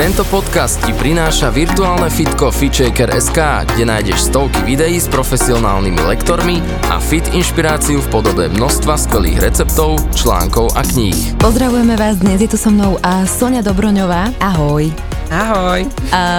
Tento podcast ti prináša virtuálne fitko FitShaker.sk, kde nájdeš stovky videí s profesionálnymi lektormi a fit inšpiráciu v podobe množstva skvelých receptov, článkov a kníh. Pozdravujeme vás, dnes je tu so mnou Soňa Dobroňová. Ahoj. Ahoj.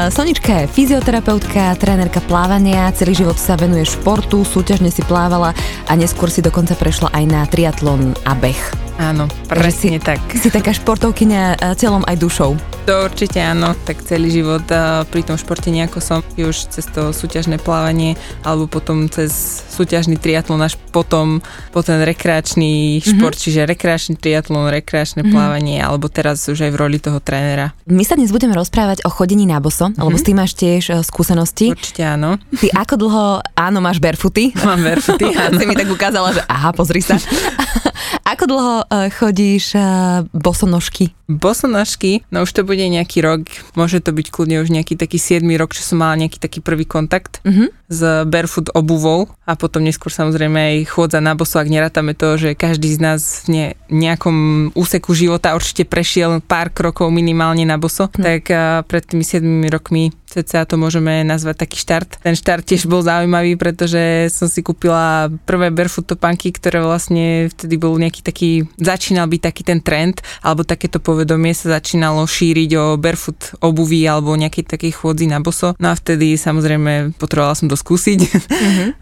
Sonička je fyzioterapeutka, trénerka plávania, celý život sa venuje športu, súťažne si plávala a neskôr si dokonca prešla aj na triatlon a beh. Áno, presne tak. Si taká športovkyňa telom aj dušou. To určite áno, tak celý život pri tom športe nejako som už cez to súťažné plávanie alebo potom cez súťažný triatlon až potom po ten rekreačný šport, čiže rekreačný triatlon, rekreačné plávanie alebo teraz už aj v roli toho trénera. My sa dnes budeme rozprávať o chodení na boso, lebo s tým máš tiež skúsenosti. Určite áno. Ty ako dlho, áno, máš barefooty? Mám barefooty, áno. Si mi tak ukázala, že aha, pozri sa. Ako dlho chodíš bosonožky? Bosonožky, no už to bude nejaký rok, môže to byť kľudne už nejaký taký 7. rok, čo som mala nejaký taký prvý kontakt s barefoot obuvou a potom neskôr samozrejme aj chôdza na boso, ak nerátame to, že každý z nás v nejakom úseku života určite prešiel pár krokov minimálne na boso, tak pred tými 7 rokmi cca to môžeme nazvať taký štart. Ten štart tiež bol zaujímavý, pretože som si kúpila prvé barefoot topánky, ktoré vlastne vtedy bol nejaký taký, začínal byť taký ten trend, alebo takéto povedomie sa začínalo šíriť o barefoot obuví alebo nejakej takej chôdzi na boso. No a vtedy samozrejme potrebovala som to skúsiť.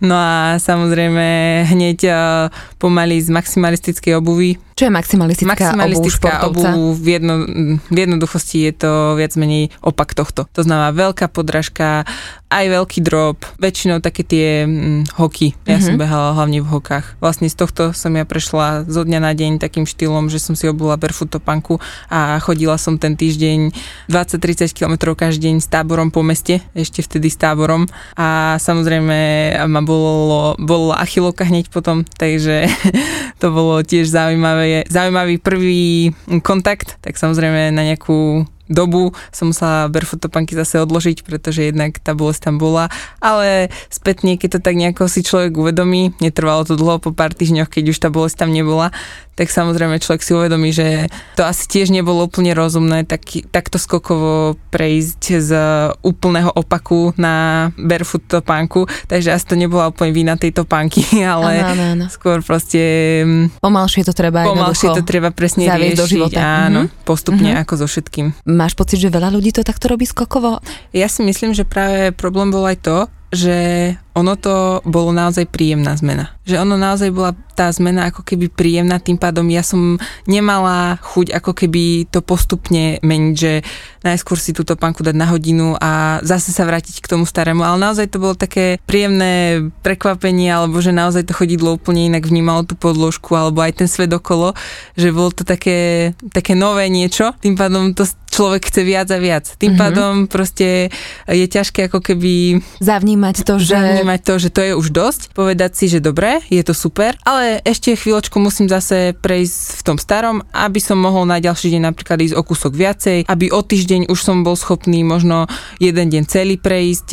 No a samozrejme hneď pomaly z maximalistickej obuvy. Čo je maximalistická obuv v jednoduchosti je to viac menej opak tohto. To znamená veľká podrážka, aj veľký drop, väčšinou také tie hoky. Ja som behala hlavne v hokách. Vlastne z tohto som ja prešla zo dňa na deň takým štýlom, že som si obula barefoot topánku a chodila som ten týždeň 20-30 km každý deň s táborom po meste, ešte vtedy s táborom a samozrejme ma bolo achilovka hneď potom, takže to bolo tiež zaujímavý prvý kontakt, tak samozrejme na nejakú dobu som musela barefoot topánky zase odložiť, pretože jednak tá bolesť tam bola, ale spätne, keď to tak nejako si človek uvedomí, netrvalo to dlho, po pár týždňoch, keď už tá bolesť tam nebola, tak samozrejme človek si uvedomí, že to asi tiež nebolo úplne rozumné takto skokovo prejsť z úplného opaku na barefoot topánku, takže asi to nebola úplne vina tej topánky, ale ano. Skôr proste pomalšie to treba presne riešiť do života. Áno, postupne ako so všetkým. Máš pocit, že veľa ľudí to takto robí skokovo? Ja si myslím, že práve problém bol aj to, že ono to bolo naozaj príjemná zmena. Že ono naozaj bola tá zmena ako keby príjemná, tým pádom ja som nemala chuť ako keby to postupne meniť, že najskôr si túto topánku dať na hodinu a zase sa vrátiť k tomu starému, ale naozaj to bolo také príjemné prekvapenie, alebo že naozaj to chodidlo úplne inak vnímalo tú podložku, alebo aj ten svet okolo, že bolo to také nové niečo, tým pádom to človek chce viac a viac. Tým pádom proste je ťažké ako keby Zavnímať to, že to je už dosť, povedať si, že dobre, je to super, ale ešte chvíľočku musím zase prejsť v tom starom, aby som mohol na ďalší deň napríklad ísť o kúsok viacej, aby o týždeň už som bol schopný možno jeden deň celý prejsť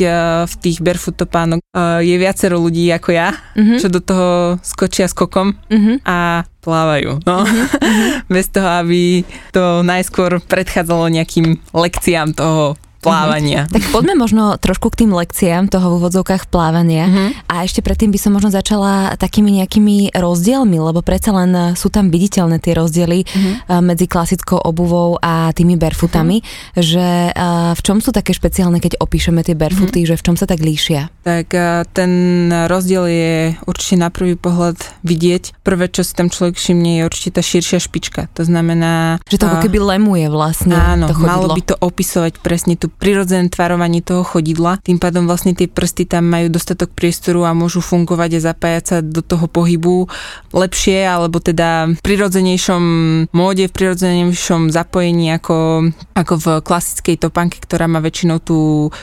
v tých barefoot topánok. Je viacero ľudí ako ja, čo do toho skočia skokom a plávajú. No. Bez toho, aby to najskôr predchádzalo nejakým lekciám toho plávania. Tak poďme možno trošku k tým lekciám toho v úvodzovkách plávania a ešte predtým by som možno začala takými nejakými rozdielmi, lebo predsa len sú tam viditeľné tie rozdiely medzi klasickou obuvou a tými barefootami, že v čom sú také špeciálne, keď opíšeme tie barefooty, že v čom sa tak líšia? Tak ten rozdiel je určite na prvý pohľad vidieť. Prvé, čo si tam človek všimne, je určite tá širšia špička. To znamená, že to ako keby lemuje vlastne. Áno, to chodidlo. Malo by to opisovať presne tú to prirodzené tvarovanie toho chodidla. Tým pádom vlastne tie prsty tam majú dostatok priestoru a môžu fungovať a zapájať sa do toho pohybu lepšie, alebo teda v prirodzenejšom móde, v prirodzenejšom zapojení ako v klasickej topánke, ktorá má väčšinou tú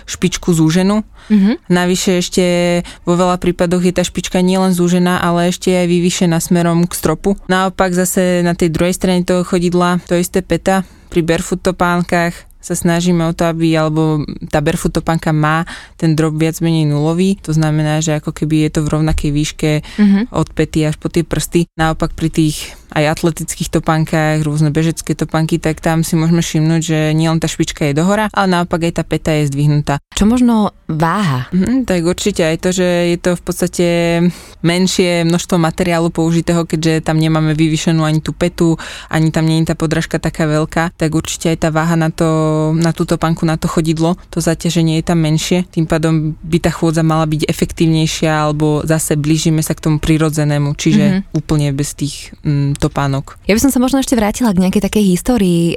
špičku zúženú. Mm-hmm. Navyše ešte vo veľa prípadoch je tá špička nielen zúžená, ale ešte aj vyvýšená smerom k stropu. Naopak zase na tej druhej strane toho chodidla to isté peta pri barefoot topánkach sa snažíme o to, aby, alebo tá barefoot topánka má ten drop viac menej nulový. To znamená, že ako keby je to v rovnakej výške od pety až po tie prsty. Naopak pri tých aj atletických topánkach, rôzne bežecké topánky, tak tam si môžeme všimnúť, že nielen tá špička je dohora, ale naopak aj tá peta je zdvihnutá. Čo možno váha? Tak určite aj to, že je to v podstate menšie množstvo materiálu použitého, keďže tam nemáme vyvýšenú ani tú petu, ani tam nie je tá podrážka taká veľká, tak určite aj tá váha na túto topánku, na to chodidlo, to zaťaženie je tam menšie, tým pádom by tá chôdza mala byť efektívnejšia, alebo zase blížime sa k tomu prirodzenému, čiže úplne bez tých topánok. Ja by som sa možno ešte vrátila k nejakej takej histórii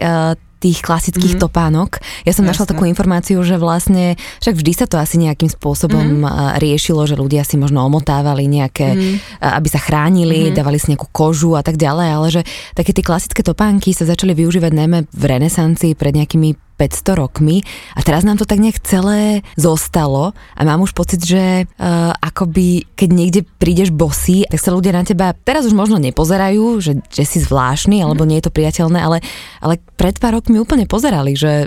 tých klasických topánok. Ja som našla takú informáciu, že vlastne však vždy sa to asi nejakým spôsobom riešilo, že ľudia si možno omotávali nejaké, aby sa chránili, dávali si nejakú kožu a tak ďalej, ale že také tie klasické topánky sa začali využívať najmä v renesancii pred nejakými 500 rokmi a teraz nám to tak nejak celé zostalo a mám už pocit, že akoby keď niekde prídeš bosý, tak sa ľudia na teba teraz už možno nepozerajú, že si zvláštny alebo nie je to priateľné, ale pred pár rokmi úplne pozerali, že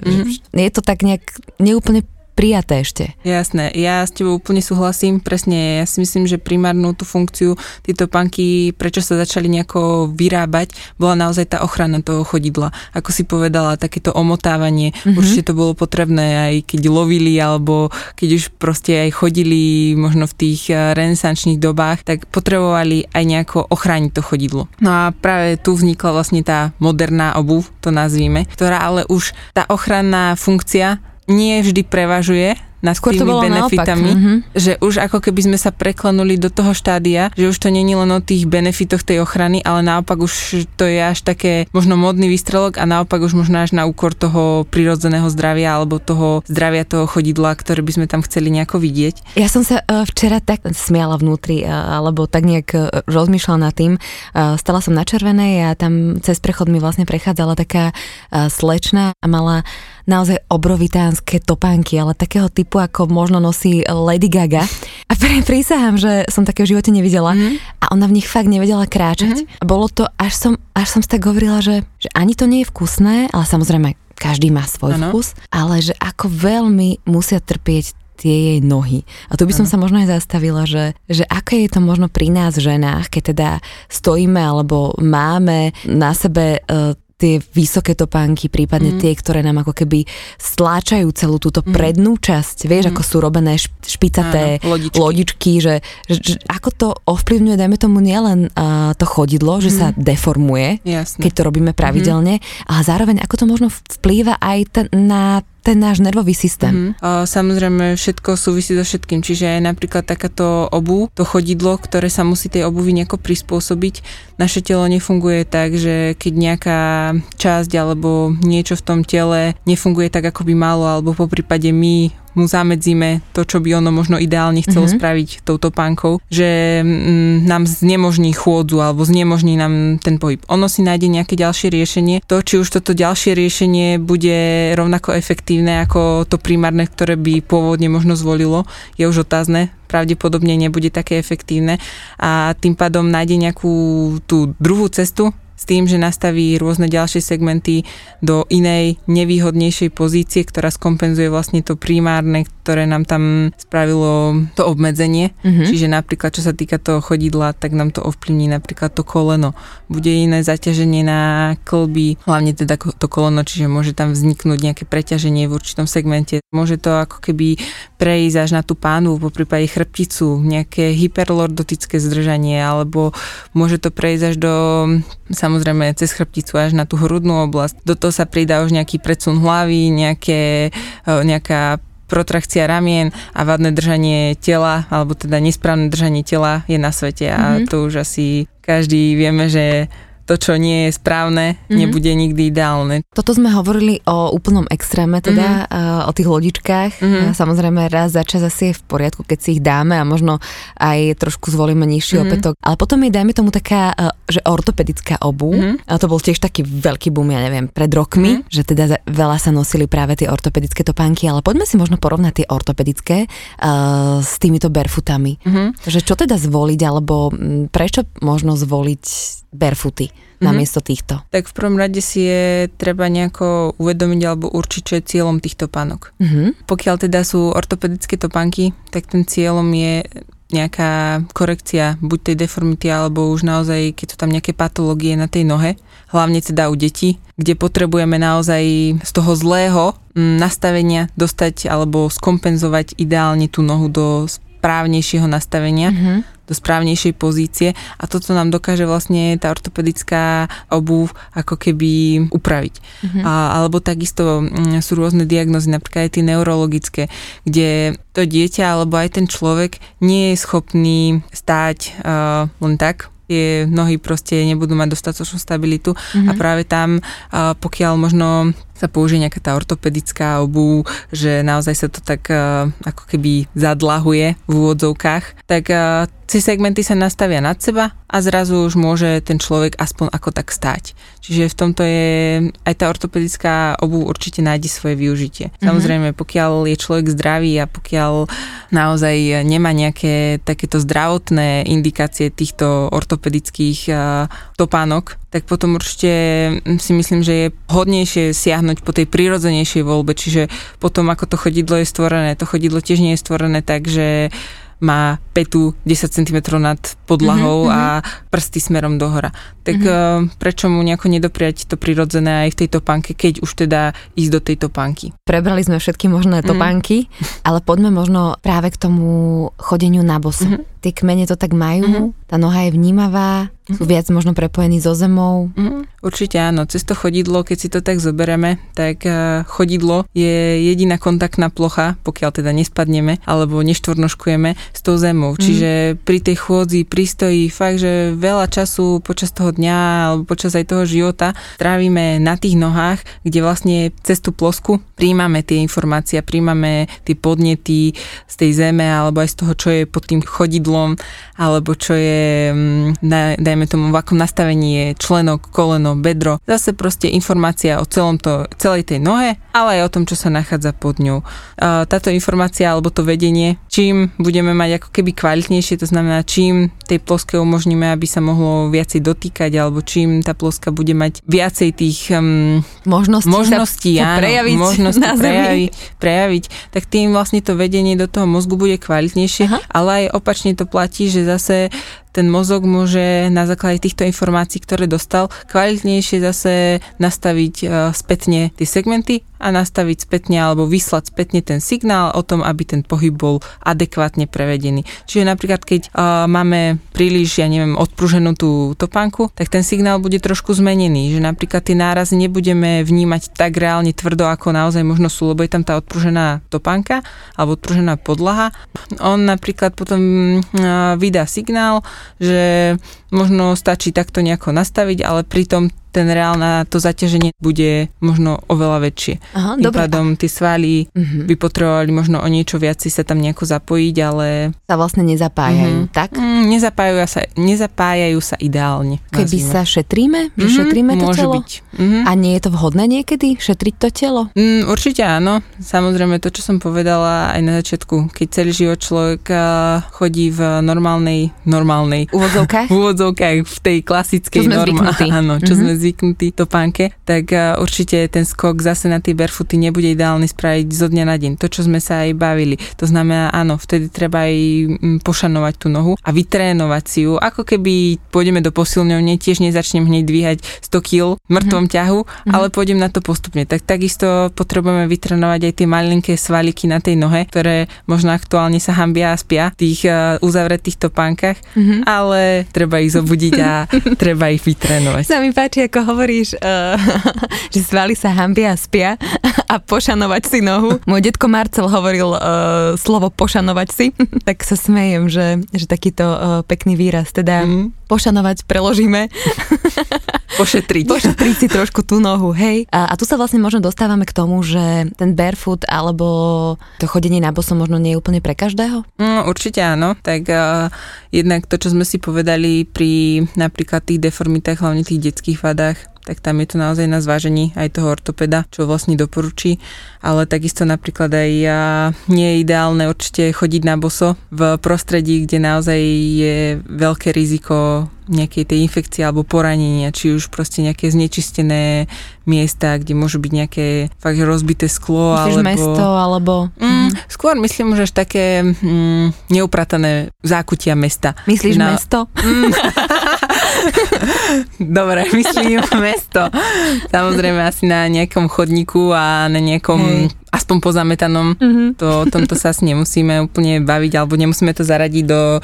je to tak nejak neúplne prijaté ešte. Jasné, ja s tebou úplne súhlasím, presne, ja si myslím, že primárnu tú funkciu tieto topánky, prečo sa začali nejako vyrábať, bola naozaj tá ochrana toho chodidla. Ako si povedala, takéto omotávanie, určite to bolo potrebné, aj keď lovili, alebo keď už proste aj chodili, možno v tých renesančných dobách, tak potrebovali aj nejako ochrániť to chodidlo. No a práve tu vznikla vlastne tá moderná obuv, to nazvime, ktorá ale už tá ochranná funkcia nie vždy prevažuje nad tými benefitami, že už ako keby sme sa preklenuli do toho štádia, že už to nie je len o tých benefitoch tej ochrany, ale naopak už to je až také možno modný výstrelok a naopak už možno až na úkor toho prirodzeného zdravia alebo toho zdravia toho chodidla, ktoré by sme tam chceli nejako vidieť. Ja som sa včera tak smiala vnútri, alebo tak nejak rozmýšľala nad tým. Stala som na Červenej a tam cez prechod mi vlastne prechádzala taká slečna a mala naozaj obrovitánske topánky, ale takého typu, ako možno nosí Lady Gaga. A prísahám, že som také v živote nevidela. A ona v nich fakt nevedela kráčať. A bolo to, až som tak hovorila, že ani to nie je vkusné, ale samozrejme, každý má svoj vkus, ale že ako veľmi musia trpieť tie jej nohy. A tu by som sa možno aj zastavila, že aké je to možno pri nás ženách, keď teda stojíme alebo máme na sebe tie vysoké topánky, prípadne tie, ktoré nám ako keby stláčajú celú túto prednú časť. Vieš, ako sú robené špicaté lodičky, že ako to ovplyvňuje, dajme tomu nielen to chodidlo, že sa deformuje, keď to robíme pravidelne, ale zároveň ako to možno vplýva aj na ten náš nervový systém. Samozrejme, všetko súvisí so všetkým, čiže aj napríklad takáto obuv, to chodidlo, ktoré sa musí tej obuvi nejako prispôsobiť. Naše telo nefunguje tak, že keď nejaká časť alebo niečo v tom tele nefunguje tak, ako by malo, alebo poprípade my mu zamedzíme to, čo by ono možno ideálne chcelo spraviť touto topánkou, že nám znemožní chôdzu alebo znemožní nám ten pohyb. Ono si nájde nejaké ďalšie riešenie. To, či už toto ďalšie riešenie bude rovnako efektívne ako to primárne, ktoré by pôvodne možno zvolilo, je už otázne. Pravdepodobne nebude také efektívne a tým pádom nájde nejakú tú druhú cestu, s tým, že nastaví rôzne ďalšie segmenty do inej, nevýhodnejšej pozície, ktorá skompenzuje vlastne to primárne, ktoré nám tam spravilo to obmedzenie. Čiže napríklad, čo sa týka toho chodidla, tak nám to ovplyvní napríklad to koleno. Bude iné zaťaženie na kĺby, hlavne teda to koleno, čiže môže tam vzniknúť nejaké preťaženie v určitom segmente. Môže to ako keby prejsť až na tú pánvu, poprípade chrbticu, nejaké hyperlordotické zdržanie, alebo môže to prejsť až do, samozrejme cez chrbticu až na tú hrudnú oblasť. Do toho sa pridá už nejaký predsun hlavy, nejaká protrakcia ramien a vadné držanie tela, alebo teda nesprávne držanie tela je na svete a to už asi každý vieme, že to, čo nie je správne, nebude nikdy ideálne. Toto sme hovorili o úplnom extréme, teda o tých lodičkách. Samozrejme, raz za čas asi je v poriadku, keď si ich dáme a možno aj trošku zvolíme nižší opätok. Ale potom je, dajme tomu, taká, že ortopedická obuv. A to bol tiež taký veľký boom, ja neviem, pred rokmi, že teda veľa sa nosili práve tie ortopedické topánky, ale poďme si možno porovnať tie ortopedické s týmito barefootami. Že čo teda zvoliť, alebo prečo možno zvoliť barefooty namiesto týchto? Tak v prvom rade si je treba nejako uvedomiť alebo určiť, čo je cieľom tých topánok. Pokiaľ teda sú ortopedické topánky, tak ten cieľom je nejaká korekcia buď tej deformity, alebo už naozaj, keď sú tam nejaké patológie na tej nohe, hlavne teda u detí, kde potrebujeme naozaj z toho zlého nastavenia dostať alebo skompenzovať ideálne tú nohu do správnejšieho nastavenia, do správnejšej pozície, a toto nám dokáže vlastne tá ortopedická obuv ako keby upraviť. Alebo takisto sú rôzne diagnózy, napríklad aj tie neurologické, kde to dieťa alebo aj ten človek nie je schopný stáť len tak. Tie nohy proste nebudú mať dostatočnú stabilitu a práve tam, pokiaľ možno sa použije nejaká tá ortopedická obuv, že naozaj sa to tak ako keby zadlahuje v úvodzovkách, tak tie segmenty sa nastavia nad seba a zrazu už môže ten človek aspoň ako tak stáť. Čiže v tomto je aj tá ortopedická obuv určite nájde svoje využitie. Samozrejme, pokiaľ je človek zdravý a pokiaľ naozaj nemá nejaké takéto zdravotné indikácie týchto ortopedických topánok, tak potom určite si myslím, že je hodnejšie siahnuť po tej prirodzenejšej voľbe, čiže potom ako to chodidlo je stvorené. To chodidlo tiež nie je stvorené tak, že má petu 10 cm nad podlahou a prsty smerom dohora. Tak prečo mu nejako nedopriať to prirodzené aj v tej topánke, keď už teda ísť do tej topánky? Prebrali sme všetky možné topánky, ale poďme možno práve k tomu chodeniu na bose. Tie kmene to tak majú, tá noha je vnímavá, sú viac možno prepojení so zemou. Určite áno, cez to chodidlo, keď si to tak zoberieme, tak chodidlo je jediná kontaktná plocha, pokiaľ teda nespadneme alebo neštvornoškujeme s tou zemou. Čiže pri tej chôdzi, pri stoji, fakt, že veľa času počas toho dňa alebo počas aj toho života trávime na tých nohách, kde vlastne cez tú plosku príjmame tie informácie, príjmame tie podnety z tej zeme alebo aj z toho, čo je pod tým chodidlom, alebo čo je, dajme tomu, v akom nastavení je členok, koleno, bedro. Zase proste informácia o celej tej nohe, ale aj o tom, čo sa nachádza pod ňou. Táto informácia alebo to vedenie, čím budeme mať ako keby kvalitnejšie, to znamená, čím tej ploske umožníme, aby sa mohlo viacej dotýkať, alebo čím tá ploska bude mať viacej tých možností áno, prejaviť, možnosti prejaviť, tak tým vlastne to vedenie do toho mozgu bude kvalitnejšie, ale aj opačne to platí, že zase ten mozog môže na základe týchto informácií, ktoré dostal, kvalitnejšie zase nastaviť spätne tie segmenty a nastaviť spätne alebo vyslať spätne ten signál o tom, aby ten pohyb bol adekvátne prevedený. Čiže napríklad, keď máme príliš, odpruženú tú topánku, tak ten signál bude trošku zmenený, že napríklad tie nárazy nebudeme vnímať tak reálne tvrdo, ako naozaj možno sú, lebo je tam tá odpružená topánka alebo odpružená podlaha. On napríklad potom vydá signál, že možno stačí takto nejako nastaviť, ale pritom ten reálne to zaťaženie bude možno oveľa väčšie. Prípadom tie svaly by potrebovali možno o niečo viac sa tam nejako zapojiť, ale sa vlastne nezapájajú, tak? Nezapájajú sa ideálne. Keby sa šetríme, že šetríme to telo? Môže byť. A nie je to vhodné niekedy šetriť to telo? Určite áno. Samozrejme to, čo som povedala aj na začiatku, keď celý život človek chodí v normálnej úvodzovkách v tej klasickej norme. Áno, čo sme zvyknutí topánke, tak určite ten skok zase na tie barefooty nebude ideálne spraviť zo dňa na deň. To, čo sme sa aj bavili. To znamená, áno, vtedy treba aj pošanovať tú nohu a vytrénovať si ju. Ako keby pôjdeme do posilňovne, tiež nezačnem hneď dvíhať 100 kg mŕtvom ťahu, ale pôjdem na to postupne. Tak takisto potrebujeme vytrénovať aj tie malinké svaliky na tej nohe, ktoré možno aktuálne sa hanbia a spia v tých uzavretých topánkach, ale treba ich zobudiť a treba ich vytrénovať. Sa mi páči, ako hovoríš, že svaly sa hanbia a spia a pošanovať si nohu. Môj detko Marcel hovoril slovo pošanovať si, tak sa smejem, že takýto pekný výraz, teda pošanovať preložíme. Pošetriť. Pošetriť si trošku tú nohu, hej. A tu sa vlastne možno dostávame k tomu, že ten barefoot alebo to chodenie na boso možno nie je úplne pre každého? No, určite áno. Tak jednak to, čo sme si povedali pri napríklad tých deformitách, hlavne tých detských vadách, tak tam je to naozaj na zvážení aj toho ortopeda, čo vlastne doporučí. Ale takisto napríklad aj nie je ideálne určite chodiť na boso v prostredí, kde naozaj je veľké riziko nejakej tej infekcie alebo poranenia, či už proste nejaké znečistené miesta, kde môžu byť nejaké fakt rozbité sklo. Myslíš alebo mesto, alebo skôr myslím, že až také neupratané zákutia mesta. Myslíš mesto? Dobre, myslím mesto. Samozrejme asi na nejakom chodníku a na nejakom aspoň pozametanom. O tomto sa asi nemusíme úplne baviť alebo nemusíme to zaradiť do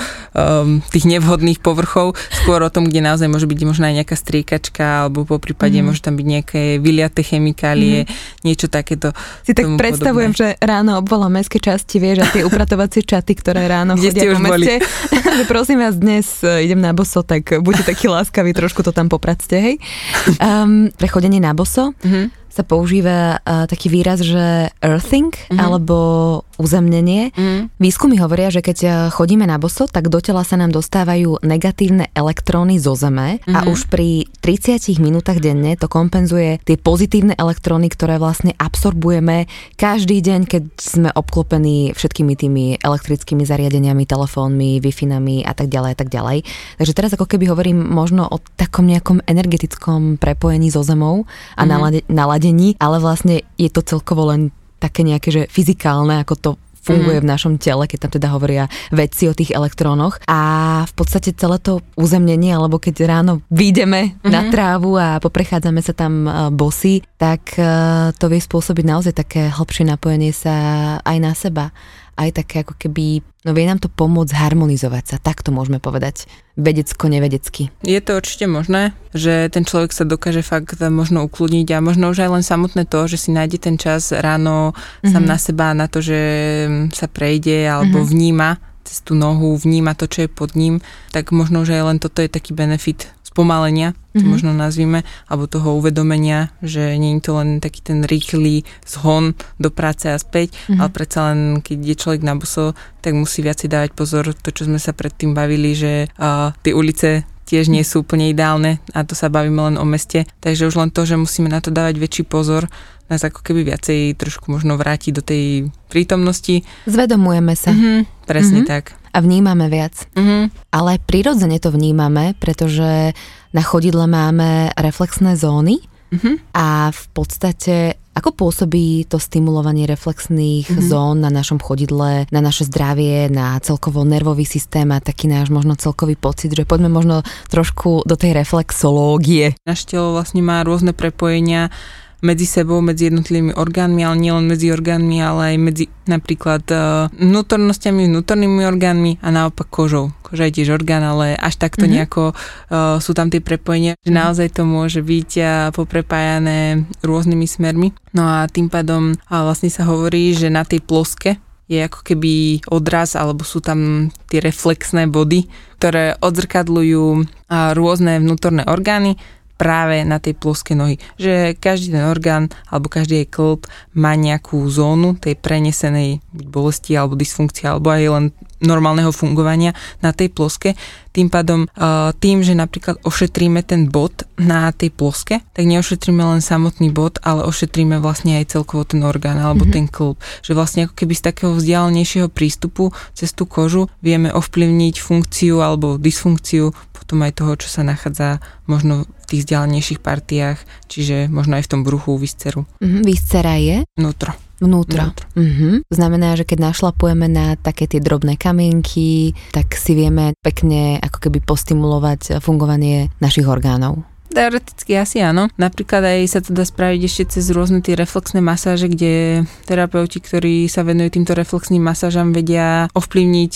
tých nevhodných povrchov. Skôr o tom, kde naozaj môže byť možno aj nejaká striekačka alebo po prípade môže tam byť nejaké vyliaté chemikálie, niečo takéto. Si tak predstavujem, podobné. Že ráno obvolám mestské časti, vieš, a tie upratovacie čaty, ktoré ráno kde chodia po meste. Že prosím vás, dnes idem na boso, tak buďte takí láskaví, trošku to tam popracte, hej. Prechodenie na boso. Sa používa taký výraz, že earthing, alebo uzemnenie. Výskumy hovoria, že keď chodíme na boso, tak do tela sa nám dostávajú negatívne elektróny zo zeme a už pri 30 minútach denne to kompenzuje tie pozitívne elektróny, ktoré vlastne absorbujeme každý deň, keď sme obklopení všetkými tými elektrickými zariadeniami, telefónmi, wifinami a tak ďalej, tak ďalej. Takže teraz ako keby hovorím možno o takom nejakom energetickom prepojení zo zemou a naladení, ale vlastne je to celkovo len také nejaké, že fyzikálne, ako to funguje v našom tele, keď tam teda hovoria vedci o tých elektrónoch. A v podstate celé to uzemnenie, alebo keď ráno vyjdeme na trávu a poprechádzame sa tam bosí, tak to vie spôsobiť naozaj také hlbšie napojenie sa aj na seba. Aj také ako keby, no vie nám to pomôcť harmonizovať sa, tak to môžeme povedať, vedecko-nevedecky. Je to určite možné, že ten človek sa dokáže fakt možno ukludniť a možno už aj len samotné to, že si nájde ten čas ráno sám na seba, na to, že sa prejde alebo vníma cez tú nohu, vníma to, čo je pod ním, tak možno už aj len toto je taký benefit spomalenia, to možno nazvime, alebo toho uvedomenia, že nie je to len taký ten rýchly zhon do práce a späť, ale predsa len, keď je človek na boso, tak musí viacej dávať pozor, to, čo sme sa predtým bavili, že tie ulice tiež nie sú úplne ideálne a to sa bavíme len o meste, takže už len to, že musíme na to dávať väčší pozor, nás ako keby viacej trošku možno vrátiť do tej prítomnosti. Zvedomujeme sa. Presne tak. A vnímame viac. Ale prirodzene to vnímame, pretože na chodidle máme reflexné zóny a v podstate ako pôsobí to stimulovanie reflexných zón na našom chodidle, na naše zdravie, na celkovo nervový systém a taký náš možno celkový pocit, že poďme možno trošku do tej reflexológie. Naše telo vlastne má rôzne prepojenia medzi sebou, medzi jednotlivými orgánmi, ale nielen medzi orgánmi, ale aj medzi napríklad vnútornosťami, vnútornými orgánmi a naopak kožou. Koža je tiež orgán, ale až takto nejako sú tam tie prepojenia, že naozaj to môže byť poprepájané rôznymi smermi. No a tým pádom vlastne sa hovorí, že na tej ploske je ako keby odraz, alebo sú tam tie reflexné body, ktoré odzrkadľujú rôzne vnútorné orgány, práve na tej ploskej nohy. Že každý ten orgán, alebo každý jej kĺb má nejakú zónu tej prenesenej bolesti, alebo dysfunkcie, alebo aj len normálneho fungovania na tej ploske. Tým pádom, tým, že napríklad ošetríme ten bod na tej ploske, tak neošetríme len samotný bod, ale ošetríme vlastne aj celkovo ten orgán alebo ten kĺb. Že vlastne ako keby z takého vzdialenejšieho prístupu cez tú kožu vieme ovplyvniť funkciu alebo dysfunkciu potom aj toho, čo sa nachádza možno v tých vzdialenejších partiách, čiže možno aj v tom bruchu, výsceru. Výscera je? Vnútro. Znamená, že keď našlapujeme na také tie drobné kamienky, tak si vieme pekne ako keby postimulovať fungovanie našich orgánov. Teoreticky asi áno. Napríklad aj sa to dá spraviť ešte cez rôzne tie reflexné masáže, kde terapeuti, ktorí sa venujú týmto reflexným masážam, vedia ovplyvniť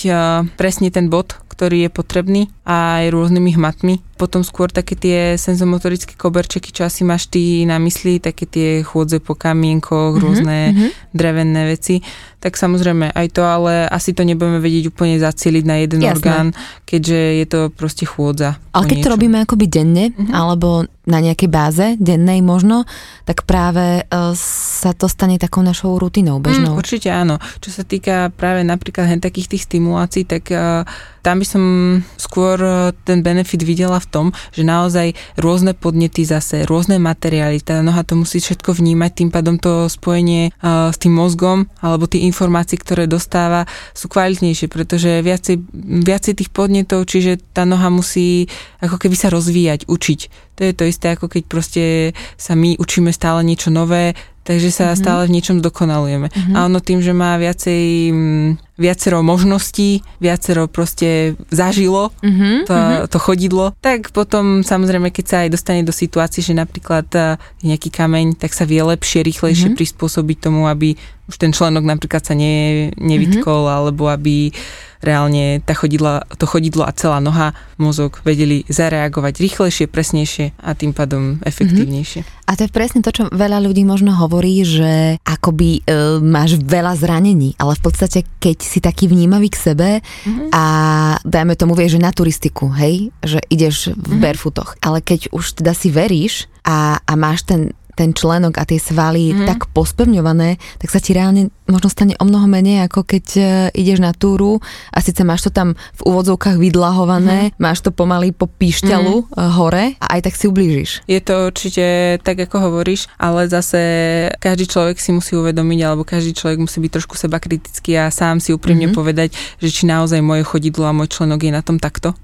presne ten bod, ktorý je potrebný a aj rôznymi hmatmi. Potom skôr také tie senzomotorické koberčeky, čo asi máš ty na mysli, také tie chôdze po kamienkoch, rôzne drevené veci. Tak samozrejme aj to, ale asi to nebudeme vedieť úplne zacieliť na jeden orgán, keďže je to proste chôdza. Ale keď to robíme akoby denne, alebo na nejakej báze, dennej možno, tak práve sa to stane takou našou rutinou bežnou. Určite áno. Čo sa týka práve napríklad takých tých stimulácií, tak tam by som skôr ten benefit videla v tom, že naozaj rôzne podnety zase, rôzne materiály, tá noha to musí všetko vnímať, tým pádom to spojenie s tým mozgom alebo tie informácie, ktoré dostáva, sú kvalitnejšie, pretože viacej tých podnetov, čiže tá noha musí ako keby sa rozvíjať, učiť. To je to isté, ako keď proste sa my učíme stále niečo nové, takže sa stále v niečom dokonalujeme. A ono tým, že má viacero možností, viacero proste zažilo to chodidlo, tak potom samozrejme, keď sa aj dostane do situácie, že napríklad nejaký kameň, tak sa vie lepšie, rýchlejšie prispôsobiť tomu, aby už ten členok napríklad sa nevytkol, alebo aby reálne to chodidlo a celá noha, mozog vedeli zareagovať rýchlejšie, presnejšie a tým pádom efektívnejšie. A to je presne to, čo veľa ľudí možno hovorí, že akoby máš veľa zranení, ale v podstate, keď si taký vnímavý k sebe a dajme tomu, vieš, že na turistiku, hej, že ideš v barefootoch, ale keď už teda si veríš a máš ten členok a tie svaly tak pospevňované, tak sa ti reálne možno stane o mnoho menej, ako keď ideš na túru a síce máš to tam v úvodzovkách vydlahované, máš to pomaly po píšťalu hore a aj tak si ublížiš. Je to určite tak, ako hovoríš, ale zase každý človek si musí uvedomiť, alebo každý človek musí byť trošku sebakritický a sám si úprimne povedať, že či naozaj moje chodidlo a môj členok je na tom takto.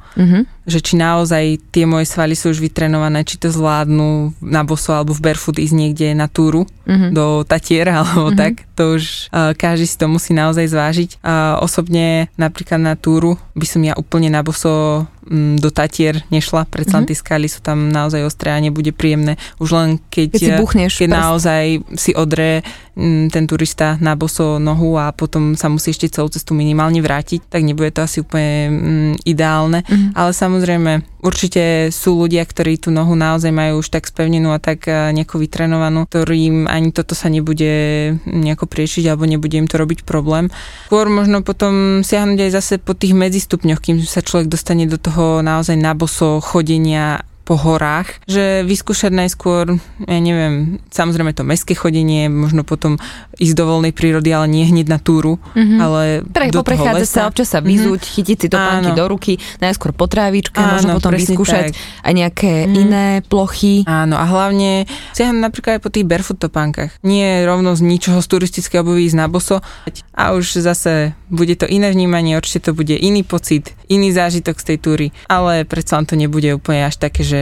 Že či naozaj tie moje svaly sú už vytrenované, či to zvládnu na boso alebo v barefoot ísť niekde na túru do Tatier alebo tak. To už každý si to musí naozaj zvážiť. Osobne napríklad na túru by som ja úplne na boso do Tatier nešla, predsa tie skaly sú tam naozaj ostré a nebude príjemné. Už len keď si buchneš, keď naozaj si odre ten turista na boso nohu a potom sa musí ešte celú cestu minimálne vrátiť, tak nebude to asi úplne ideálne. Ale samozrejme, určite sú ľudia, ktorí tú nohu naozaj majú už tak spevnenú a tak nejako vytrenovanú, ktorým ani toto sa nebude nejako priešiť alebo nebude im to robiť problém. Skôr možno potom siahnuť aj zase po tých medzistupňoch, kým sa človek dostane do toho naozaj na boso chodenia po horách, že vyskúšať najskôr, ja neviem, samozrejme to mestské chodenie, možno potom ísť do voľnej prírody, ale nie hneď na túru, ale do toho lesa. Sa občas sa vyzúť, chytiť si topánky do ruky, najskôr po trávičke, možno potom vyskúšať aj nejaké iné plochy. Áno, a hlavne siaham napríklad aj po tých barefoot topánkach. Nie rovno z ničoho z turistickej obuvy ísť na boso a už zase bude to iné vnímanie, určite to bude iný pocit, iný zážitok z tej túry, ale predsa to nebude úplne až také, že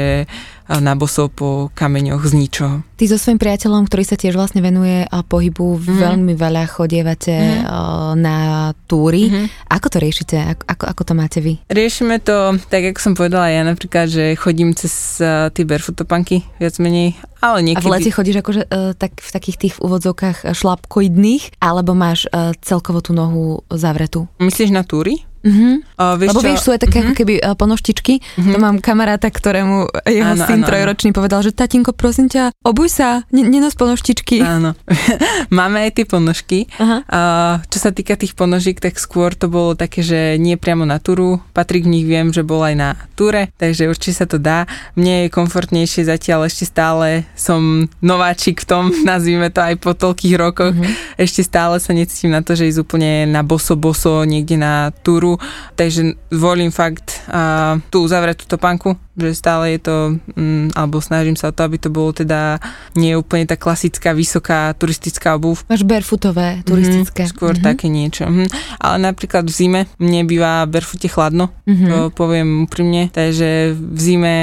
na boso po kameňoch z ničoho. Ty so svojím priateľom, ktorý sa tiež vlastne venuje pohybu, veľmi veľa chodievate na túry. Ako to riešite? Ako to máte vy? Riešime to, tak ako som povedala ja napríklad, že chodím cez tie barefoot topánky, viac menej, ale niekedy. A v lete chodíš akože tak v takých tých úvodzovkách šlapkoidných, alebo máš celkovo tú nohu zavretú? Myslíš na túry? Vieš, lebo vieš, sú aj také ako keby ponoštičky. To mám kamaráta, ktorému jeho syn trojročný povedal, že tatínko, prosím ťa, obuj sa, nenos ponoštičky. Áno. Máme aj tie ponožky. Čo sa týka tých ponožiek, tak skôr to bolo také, že nie priamo na túru. Patrik v nich viem, že bol aj na túre, takže určite sa to dá. Mne je komfortnejšie zatiaľ, ešte stále som nováčik v tom, nazvime to aj po toľkých rokoch. Ešte stále sa necítim na to, že ísť úplne na boso niekde na túru. Takže volím fakt tú uzavretú topánku, že stále je to, alebo snažím sa o to, aby to bolo teda nie úplne tá klasická, vysoká turistická obuv. Máš barefootové, turistické. Skôr také niečo. Ale napríklad v zime mne býva barefoote chladno, to poviem úprimne, takže v zime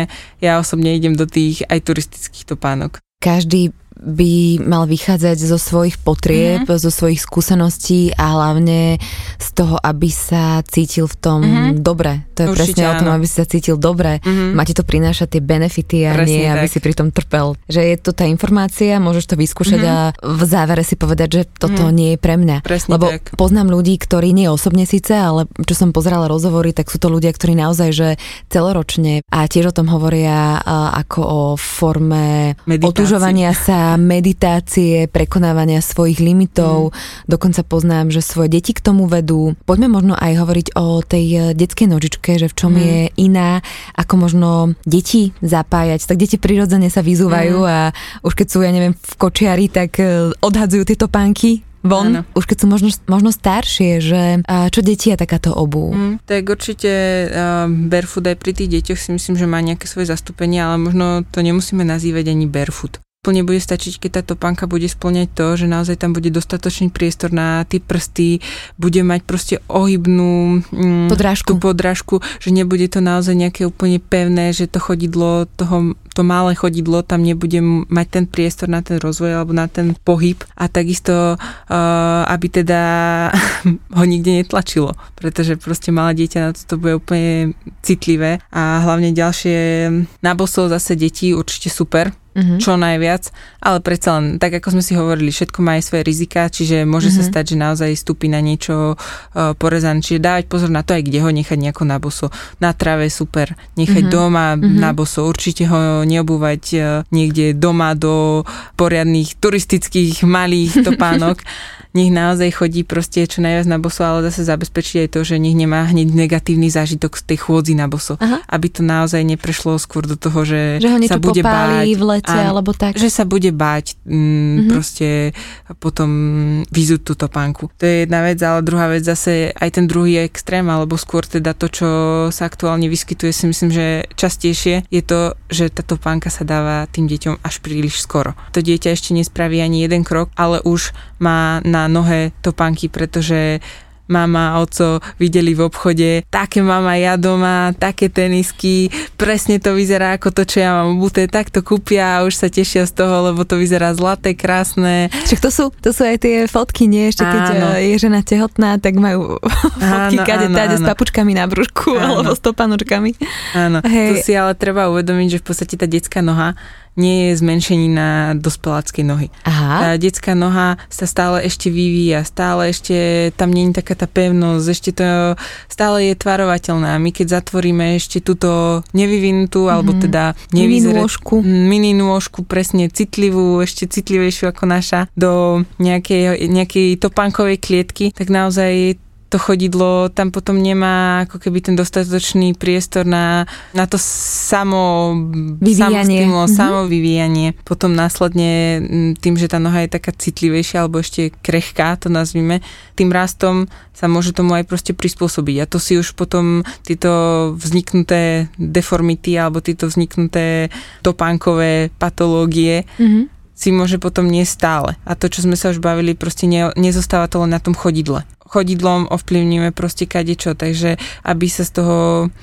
ja osobne idem do tých aj turistických topánok. Každý by mal vychádzať zo svojich potrieb, zo svojich skúseností a hlavne z toho, aby sa cítil v tom dobre. To je určite presne áno. O tom, aby sa cítil dobre. Máte to prinášať tie benefity a presne nie, tak. Aby si pri tom trpel. Že je to tá informácia, môžeš to vyskúšať a v závere si povedať, že toto nie je pre mňa. Presne lebo tak. Poznám ľudí, ktorí nie osobne síce, ale čo som pozerala rozhovory, tak sú to ľudia, ktorí naozaj, že celoročne a tiež o tom hovoria ako o forme otužovania sa, meditácie, prekonávania svojich limitov. Dokonca poznám, že svoje deti k tomu vedú. Poďme možno aj hovoriť o tej detskej nožičke, že v čom je iná, ako možno deti zapájať. Tak deti prirodzene sa vyzúvajú a už keď sú, ja neviem, v kočiari, tak odhadzujú tieto pánky von. Áno. Už keď sú možno staršie, že čo deti je takáto obuv? Tak určite barefoot aj pri tých deťoch si myslím, že má nejaké svoje zastúpenie, ale možno to nemusíme nazývať ani barefoot. Úplne bude stačiť, keď tá topánka bude spĺňať to, že naozaj tam bude dostatočný priestor na tie prsty, bude mať proste ohybnú podrážku, že nebude to naozaj nejaké úplne pevné, že to chodidlo, to malé chodidlo tam nebude mať ten priestor na ten rozvoj alebo na ten pohyb a takisto, aby teda ho nikde netlačilo, pretože proste malé dieťa na to bude úplne citlivé a hlavne ďalšie náboso zase deti určite super, čo najviac, ale predsa len, tak ako sme si hovorili, všetko má aj svoje rizika, čiže môže sa stať, že naozaj stúpi na niečo porezané, čiže dávať pozor na to aj, kde ho nechať nejako na boso. Na trave super, nechať doma na boso, určite ho neobúvať niekde doma do poriadnych turistických malých topánok. Nech naozaj chodí proste čo najviac na boso, ale zase zabezpečiť aj to, že nech nemá hneď negatívny zážitok z tej chôdzy na boso. Aha. Aby to naozaj neprešlo skôr do toho, že ho sa bude báť. V lete, alebo tak. Že sa bude báť proste potom vyzúť tú topánku. To je jedna vec, ale druhá vec zase aj ten druhý extrém, alebo skôr teda to, čo sa aktuálne vyskytuje, si myslím, že častejšie je to, že tá topánka sa dáva tým deťom až príliš skoro. To dieťa ešte nespraví ani jeden krok, ale už má na nohe topánky, pretože mama a oco videli v obchode, také mama ja doma, také tenisky, presne to vyzerá ako to, čo ja mám obuté, tak to kúpia a už sa tešia z toho, lebo to vyzerá zlaté, krásne. Však to sú aj tie fotky, nie? Ešte keď je žena tehotná, tak majú fotky kade-tade s papučkami na brúšku alebo s topánočkami. Áno, tu si ale treba uvedomiť, že v podstate tá detská noha nie je zmenšenina dospeláckej nohy. Aha. Tá detská noha sa stále ešte vyvíja, stále ešte tam nie je taká tá pevnosť, ešte to stále je tvarovateľná. My keď zatvoríme ešte túto nevyvinutú, alebo teda mini nôžku, presne citlivú, ešte citlivejšiu ako naša, do nejakej topánkovej klietky, tak naozaj to chodidlo tam potom nemá ako keby ten dostatočný priestor na to samovyvíjanie. Potom následne tým, že tá noha je taká citlivejšia alebo ešte krehká, to nazvime, tým rastom sa môže tomu aj proste prispôsobiť. A to si už potom tieto vzniknuté deformity alebo tieto vzniknuté topánkové patológie si môže potom nestále. A to, čo sme sa už bavili, proste nezostáva to len na tom chodidle. Chodidlom ovplyvníme proste kadečo, takže aby sa z toho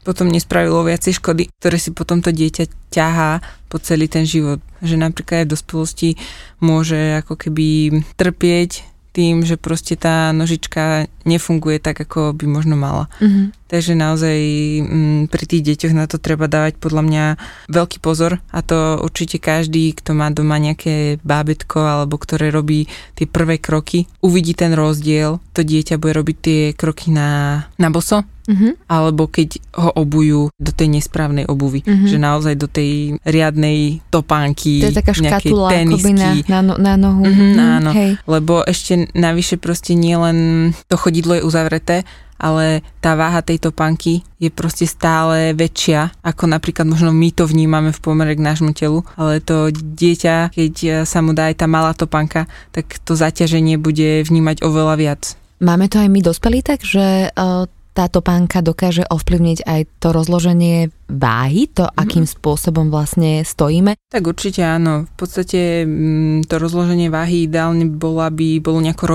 potom nespravilo viacej škody, ktoré si potom to dieťa ťahá po celý ten život. Že napríklad aj v dospelosti môže ako keby trpieť tým, že proste tá nožička nefunguje tak, ako by možno mala. Takže naozaj pri tých deťoch na to treba dávať podľa mňa veľký pozor a to určite každý, kto má doma nejaké bábätko alebo ktoré robí tie prvé kroky, uvidí ten rozdiel. To dieťa bude robiť tie kroky na boso, alebo keď ho obujú do tej nesprávnej obuvy, že naozaj do tej riadnej topánky, to je taká nejakej škatula, tenisky. Na nohu. Áno, hej. Lebo ešte navyše proste nie len to chodidlo je uzavreté, ale tá váha tej topánky je proste stále väčšia, ako napríklad možno my to vnímame v pomere k nášmu telu, ale to dieťa, keď sa mu dá aj tá malá topánka, tak to zaťaženie bude vnímať oveľa viac. Máme to aj my dospelí tak, že tá topánka dokáže ovplyvniť aj to rozloženie váhy, to akým spôsobom vlastne stojíme? Tak určite áno. V podstate to rozloženie váhy ideálne bolo, aby bolo nejako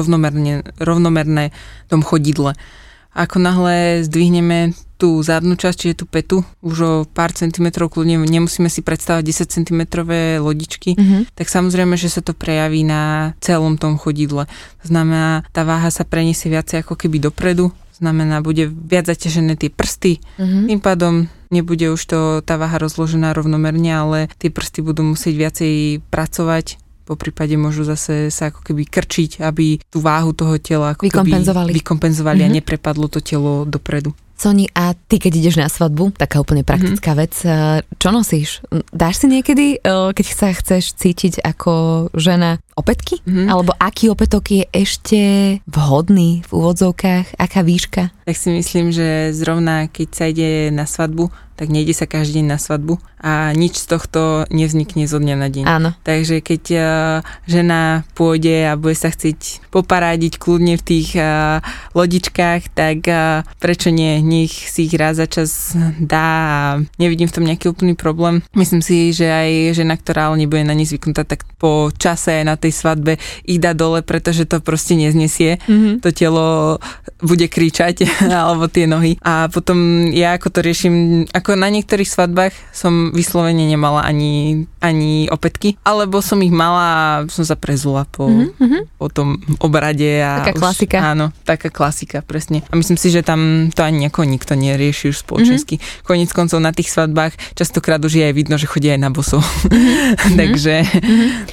rovnomerné v tom chodidle. Ako náhle zdvihneme tú zadnú časť, čiže tú petu, už o pár centimetrov kľudne, nemusíme si predstavať 10 centimetrové lodičky, tak samozrejme, že sa to prejaví na celom tom chodidle. Znamená, tá váha sa preniesie viacej ako keby dopredu, znamená, bude viac zaťažené tie prsty, tým pádom nebude už to tá váha rozložená rovnomerne, ale tie prsty budú musieť viacej pracovať. Po prípade môžu zase sa ako keby krčiť, aby tú váhu toho tela ako vykompenzovali a neprepadlo to telo dopredu. Soni, a ty keď ideš na svadbu, taká úplne praktická vec, čo nosíš? Dáš si niekedy, keď sa chceš cítiť ako žena, opätky? Alebo aký opätok je ešte vhodný v úvodzovkách? Aká výška? Tak si myslím, že zrovna keď sa ide na svadbu, tak nejde sa každý deň na svadbu a nič z tohto nevznikne zo dňa na deň. Áno. Takže keď žena pôjde a bude sa chcieť poparádiť kľudne v tých lodičkách, tak prečo nie? Nech si ich raz za čas dá a nevidím v tom nejaký úplný problém. Myslím si, že aj žena, ktorá nebude na ne zvyknutá, tak po čase aj na tej svadbe ich dá dole, pretože to proste neznesie. To telo bude kričať alebo tie nohy. A potom ja ako to riešim, ako na niektorých svadbách som vyslovene nemala ani opätky, alebo som ich mala a som sa prezula po tom obrade. A taká klasika. Áno, taká klasika, presne. A myslím si, že tam to ani nikto nerieši už spoločensky. Koniec koncov na tých svadbách častokrát už je aj vidno, že chodí aj na bosov. Takže...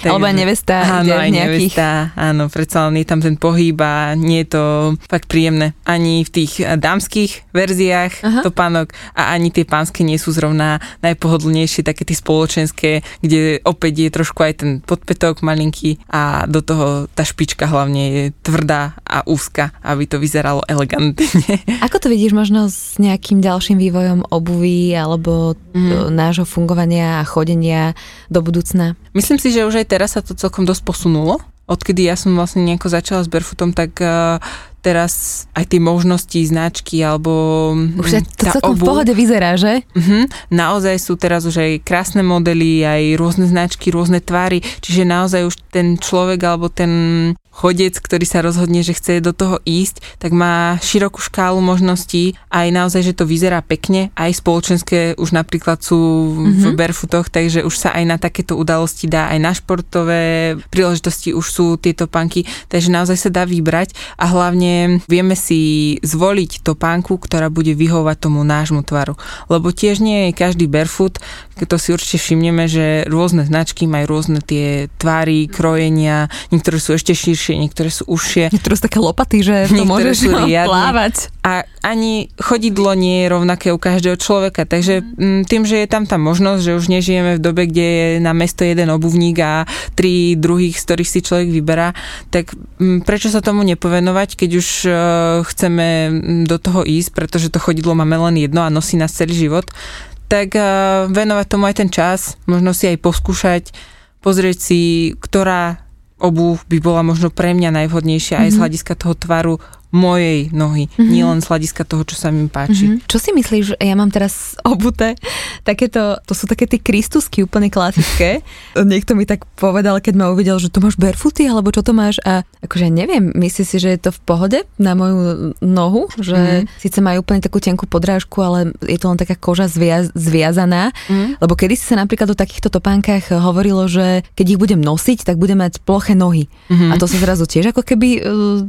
Alebo aj nevesta. Áno, aj nejakých... nevesta. Áno, predsa len je tam ten pohyb a nie je to fakt príjemné. Ani v tých dámskych verziách topánok a ani tie pánske nie sú zrovna najpohodlnejšie, také tie spoločenské, kde opäť je trošku aj ten podpätok malinký a do toho tá špička hlavne je tvrdá a úzka, aby to vyzeralo elegantne. Ako to vidíš možno s nejakým ďalším vývojom obuví alebo nášho fungovania a chodenia do budúcna? Myslím si, že už aj teraz sa to celkom dosť posunulo. Odkedy ja som vlastne nejako začala s barefootom, tak teraz aj tie možnosti, značky alebo už to celkom v pohode vyzerá, že? Naozaj sú teraz už aj krásne modely, aj rôzne značky, rôzne tvary, čiže naozaj už ten človek alebo ten chodec, ktorý sa rozhodne, že chce do toho ísť, tak má širokú škálu možností aj naozaj, že to vyzerá pekne. Aj spoločenské už napríklad sú v barefootoch, takže už sa aj na takéto udalosti dá, aj na športové príležitosti už sú tieto topánky, takže naozaj sa dá vybrať a hlavne vieme si zvoliť topánku, ktorá bude vyhovovať tomu nášmu tvaru. Lebo tiež nie je každý barefoot, to si určite všimneme, že rôzne značky majú rôzne tie tvary, krojenia, niektoré sú ešte širšie, niektoré sú užšie. Niektoré sú také lopaty, že to niektoré môžeš plávať. A ani chodidlo nie je rovnaké u každého človeka, takže tým, že je tam tá možnosť, že už nežijeme v dobe, kde je na mesto jeden obuvník a tri druhých, z ktorých si človek vyberá, tak prečo sa tomu nepovenovať, keď už chceme do toho ísť, pretože to chodidlo máme len jedno a nosí nás celý život, tak venovať tomu aj ten čas, možno si aj poskúšať, pozrieť si, ktorá obuv by bola možno pre mňa najvhodnejšia aj z hľadiska toho tvaru mojej nohy, nie len z hľadiska toho, čo sa mi páči. Čo si myslíš, ja mám teraz obuté takéto, to sú také tie kristusky úplne klasické. Niekto mi tak povedal, keď ma uvidel, že to máš barefooty, alebo čo to máš a akože neviem, myslíš si, že je to v pohode na moju nohu, že síce majú úplne takú tenkú podrážku, ale je to len taká koža zviazaná, lebo kedysi sa napríklad o takýchto topánkach hovorilo, že keď ich budem nosiť, tak budem mať ploché nohy. A to sa zrazu tiež ako keby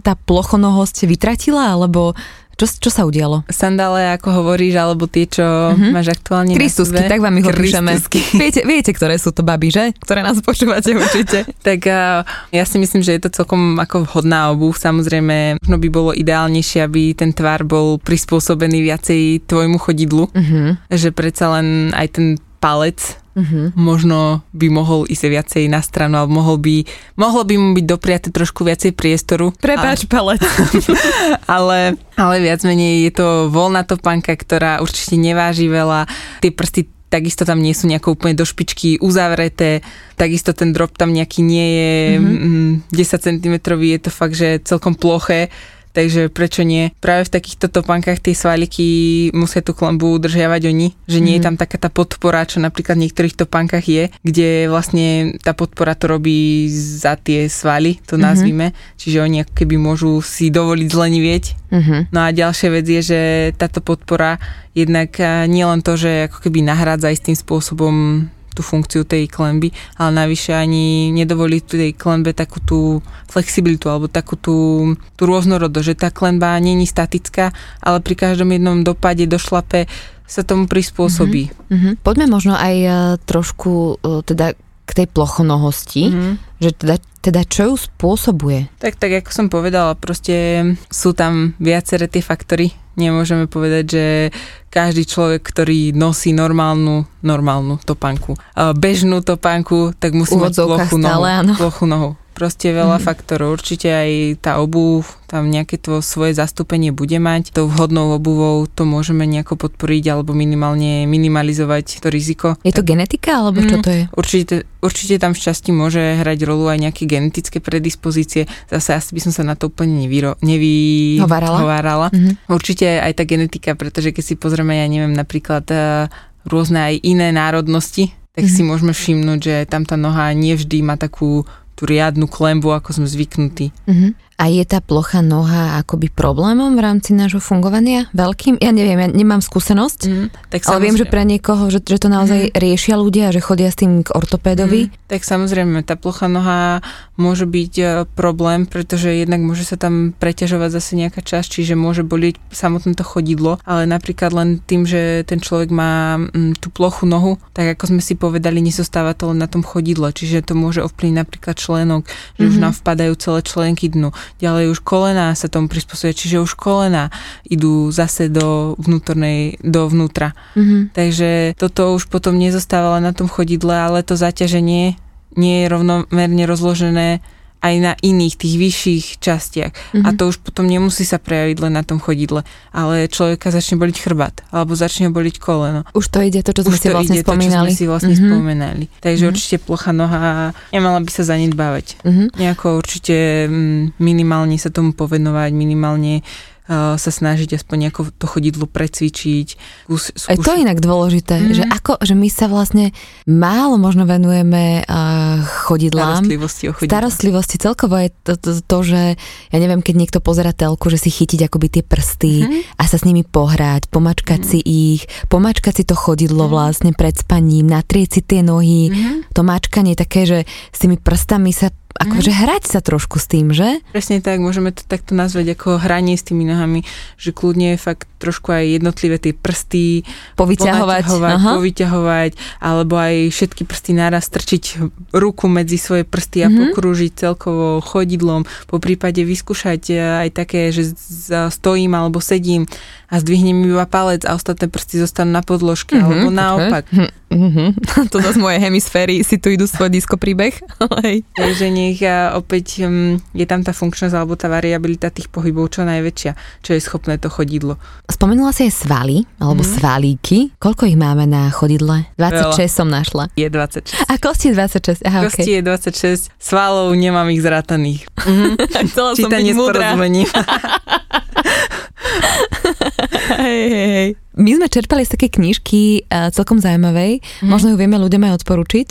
tá plochonohosť vytratila, alebo čo sa udialo? Sandále, ako hovoríš, alebo tie, čo máš aktuálne kristusky, na sebe. Tak vám ich opíšeme. Viete, ktoré sú to baby, že? Ktoré nás počúvate určite. Tak ja si myslím, že je to celkom ako vhodná obuv. Samozrejme, možno by bolo ideálnejšie, aby ten tvar bol prispôsobený viacej tvojmu chodidlu. Že predsa len aj ten palec možno by mohol ísť viacej na stranu, alebo mohlo by mu byť dopriate trošku viacej priestoru. Prepáč, palec. ale viac menej je to voľná topánka, ktorá určite neváži veľa. Tie prsty takisto tam nie sú nejako úplne do špičky uzavreté, takisto ten drop tam nejaký nie je 10 cm, je to fakt, že celkom ploché. Takže prečo nie? Práve v takýchto topánkach tie sváliky musia tú klambu udržiavať oni, že nie je tam taká tá podpora, čo napríklad v niektorých topánkach je, kde vlastne tá podpora to robí za tie svaly, to nazvime, čiže oni ako keby môžu si dovoliť zlenivieť. No a ďalšia vec je, že táto podpora jednak nie len to, že ako keby nahrádza istým spôsobom tú funkciu tej klenby, ale navyše ani nedovolí tej klenbe takú tú flexibilitu, alebo takú tú rôznorodosť, že tá klenba nie je statická, ale pri každom jednom dopade do šlape sa tomu prispôsobí. Poďme možno aj trošku teda k tej plochonohosti, že teda čo ju spôsobuje? Tak ako som povedala, proste sú tam viaceré tie faktory. Nemôžeme povedať, že každý človek, ktorý nosí normálnu topánku, bežnú topánku, tak musí mať plochú nohu. Proste veľa faktorov. Určite aj tá obuv, tam nejaké to svoje zastúpenie bude mať. Tou vhodnou obuvou to môžeme nejako podporiť alebo minimálne minimalizovať to riziko. Je to genetika alebo čo to je? Určite tam v časti môže hrať rolu aj nejaké genetické predispozície. Zase asi by som sa na to úplne nevyhovárala. Určite aj tá genetika, pretože keď si pozrieme, ja neviem, napríklad rôzne aj iné národnosti, tak si môžeme všimnúť, že tam tá noha nevždy má takú tú riadnu klembu, ako sme zvyknutí. A je tá plochá noha akoby problémom v rámci nášho fungovania? Veľkým? Ja neviem, ja nemám skúsenosť, tak ale viem, že pre niekoho, že to naozaj riešia ľudia, že chodia s tým k ortopédovi. Tak samozrejme, tá plochá noha môže byť problém, pretože jednak môže sa tam preťažovať zase nejaká časť, čiže môže bolieť samotné to chodidlo, ale napríklad len tým, že ten človek má tú plochú nohu, tak ako sme si povedali, nezostáva to len na tom chodidle, čiže to môže ovplyvniť napríklad členok, že už nám vpadajú celé členky dnu. Ďalej už kolená sa tomu prispôsobia, čiže už kolená idú zase dovnútra. Takže toto už potom nezostáva na tom chodidle, ale to zaťaženie nie je rovnomerne rozložené aj na iných, tých vyšších častiach. A to už potom nemusí sa prejaviť len na tom chodidle, ale človeka začne boliť chrbát, alebo začne boliť koleno. Už to ide to, čo sme si vlastne spomínali. Takže určite plochá noha nemala by sa zanedbávať. Nejako určite minimálne sa tomu povenovať, minimálne sa snažiť aspoň nejako to chodidlo precvičiť. Aj to je inak dôležité, že že my sa vlastne málo možno venujeme chodidlám. Starostlivosti celkovo je to, že ja neviem, keď niekto pozerá telku, že si chytiť akoby tie prsty a sa s nimi pohrať, pomačkať si ich, pomačkať si to chodidlo vlastne pred spaním, natrieť si tie nohy. To mačkanie také, že s tými prstami sa akože hrať sa trošku s tým, že? Presne tak, môžeme to takto nazvať ako hranie s tými nohami, že kľudne je fakt trošku aj jednotlivé tie prsty povyťahovať, alebo aj všetky prsty naraz strčiť ruku medzi svoje prsty a pokrúžiť celkovo chodidlom, po prípade vyskúšať aj také, že stojím alebo sedím a zdvihnem iba palec a ostatné prsty zostanú na podložke, alebo naopak. To zase moje hemisféry si tu idú svoj diskopríbeh. Takže nech opäť je tam tá funkčnosť alebo tá variabilita tých pohybov čo najväčšia, čo je schopné to chodidlo. Spomenula si aj svaly, alebo svalíky. Koľko ich máme na chodidle? 26 veľa. Som našla. Je 26. A kosti je 26. Aha, kosti je 26. Svalov nemám ich zrátaných. Chcela som byť múdra. Hej. My sme čerpali z takej knižky celkom zaujímavej, možno ju vieme ľuďom aj odporučiť.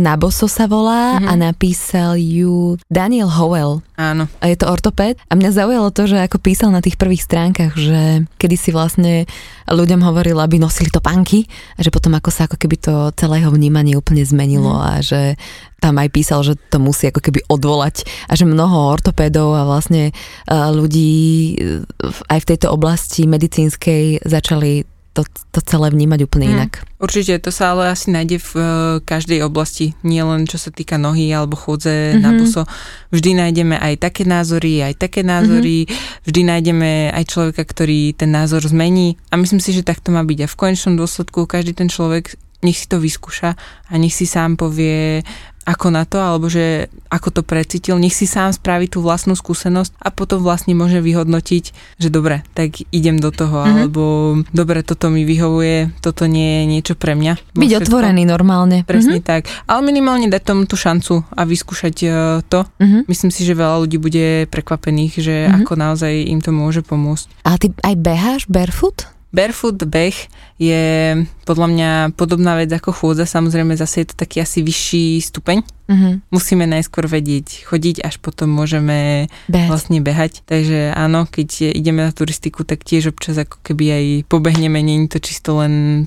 Na boso sa volá a napísal ju Daniel Howell. Áno. A je to ortopéd. A mňa zaujalo to, že ako písal na tých prvých stránkach, že kedy si vlastne ľuďom hovoril, aby nosili topánky a že potom ako sa ako keby to celého vnímanie úplne zmenilo a že tam aj písal, že to musí ako keby odvolať a že mnoho ortopédov a vlastne ľudí aj v tejto oblasti medicínskej začali to celé vnímať úplne inak. Určite, to sa ale asi nájde v každej oblasti, nielen čo sa týka nohy alebo chôdze na boso. Vždy nájdeme aj také názory, vždy nájdeme aj človeka, ktorý ten názor zmení a myslím si, že tak to má byť a v konečnom dôsledku každý ten človek nech si to vyskúša a nech si sám povie, ako na to, alebo že ako to precítil, nech si sám spraví tú vlastnú skúsenosť a potom vlastne môže vyhodnotiť, že dobre, tak idem do toho, alebo dobre, toto mi vyhovuje, toto nie je niečo pre mňa. Byť otvorený normálne. Presne tak. Ale minimálne dať tomu tú šancu a vyskúšať to. Myslím si, že veľa ľudí bude prekvapených, že ako naozaj im to môže pomôcť. A ty aj beháš barefoot? Barefoot beh je podľa mňa podobná vec ako chôdza, samozrejme zase je to taký asi vyšší stupeň. Musíme najskôr vedieť chodiť, až potom môžeme vlastne behať. Takže áno, keď ideme na turistiku, tak tiež občas ako keby aj pobehneme, nie je to čisto len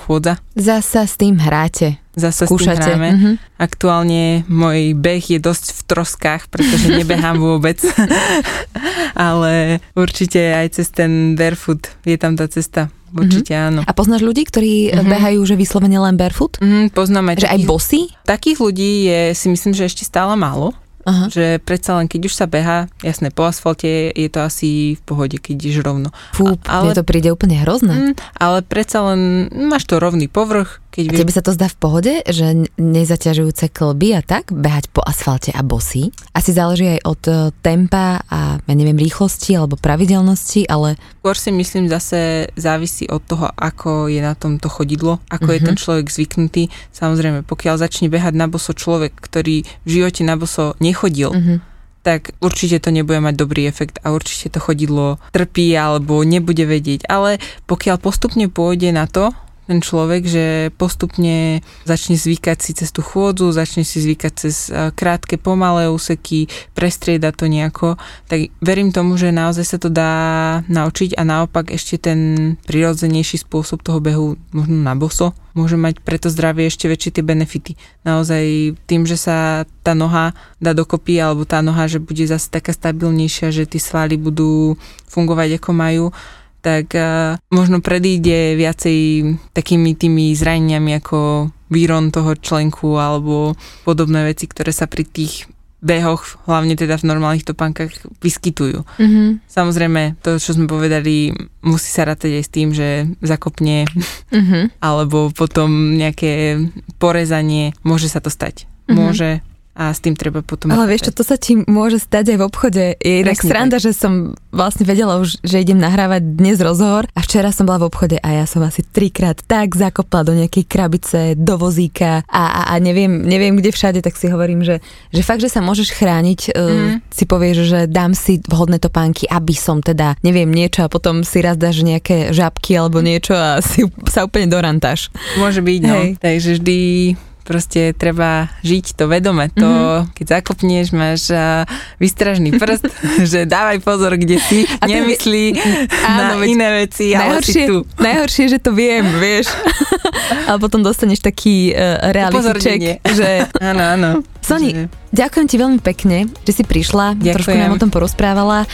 chôdza. Zasa s tým hráte. Zasa skúšate. S tým hráme. Aktuálne môj beh je dosť v troskách, pretože nebehám vôbec. Ale určite aj cez ten barefoot je tam tá cesta. Určite áno. A poznáš ľudí, ktorí behajú, že vyslovene len barefoot? Poznám aj že takých, aj bosí? Takých ľudí je, si myslím, že ešte stále málo. Aha. Že predsa len, keď už sa behá, jasné, po asfalte je to asi v pohode, keď ideš rovno. Fú, ale mne to príde úplne hrozné. Ale predsa len máš to rovný povrch. Keď tebe sa to zdá v pohode, že nezaťažujúce klby a tak, behať po asfalte a bosí? Asi záleží aj od tempa a ja neviem, rýchlosti alebo pravidelnosti, ale... Skôr si myslím zase závisí od toho, ako je na tom to chodidlo, ako je ten človek zvyknutý. Samozrejme, pokiaľ začne behať na boso človek, ktorý v živote na boso nechodil, tak určite to nebude mať dobrý efekt a určite to chodidlo trpí alebo nebude vedieť. Ale pokiaľ postupne pôjde na to, ten človek, že postupne začne zvykať si cez tú chôdzu, začne si zvykať cez krátke, pomalé úseky, prestrieda to nejako, tak verím tomu, že naozaj sa to dá naučiť a naopak ešte ten prirodzenejší spôsob toho behu, možno na boso, môže mať pre to zdravie ešte väčšie tie benefity. Naozaj tým, že sa tá noha dá dokopy, alebo tá noha, že bude zase taká stabilnejšia, že tí svaly budú fungovať ako majú, tak možno predíde viacej takými tými zraneniami ako výron toho členku alebo podobné veci, ktoré sa pri tých behoch, hlavne teda v normálnych topánkach, vyskytujú. Samozrejme, to, čo sme povedali, musí sa rátať aj s tým, že zakopne alebo potom nejaké porezanie, môže sa to stať. Môže a s tým treba potom... Ale vieš čo, to sa ti môže stať aj v obchode. Je inak sranda, že som vlastne vedela už, že idem nahrávať dnes rozhovor a včera som bola v obchode a ja som asi 3-krát tak zakopla do nejakej krabice, do vozíka a neviem kde všade, tak si hovorím, že fakt, že sa môžeš chrániť, si povieš, že dám si vhodné topánky, aby som teda, neviem, niečo a potom si raz dáš nejaké žabky alebo niečo a si sa úplne dorantáš. Môže byť, no. Hej. Takže vždy... Proste treba žiť to vedome. To, keď zakopneš, máš výstražný prst, že dávaj pozor, kde si, nemyslí na iné veci, ale si tu. Najhoršie, že to viem, vieš. Ale potom dostaneš taký reality check, že... Áno, áno. Soni, ďakujem ti veľmi pekne, že si prišla, trošku nám o tom porozprávala.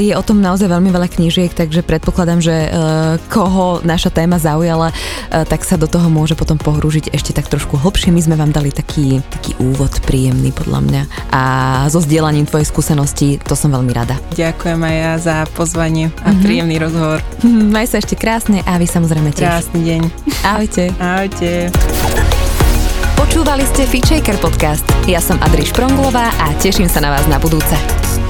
Je o tom naozaj veľmi veľa knížiek, takže predpokladám, že koho naša téma zaujala, tak sa do toho môže potom pohrúžiť ešte tak trošku hlbšie. My sme vám dali taký úvod príjemný podľa mňa a so zdieľaním tvojej skúsenosti, to som veľmi rada. Ďakujem aj ja za pozvanie a príjemný rozhovor. Maj sa ešte krásne a vy samozrejme tiež. Krásny deň. Ahojte. Ahojte. Počúvali ste FitShaker podcast. Ja som Adri Špronglová a teším sa na vás na budúce.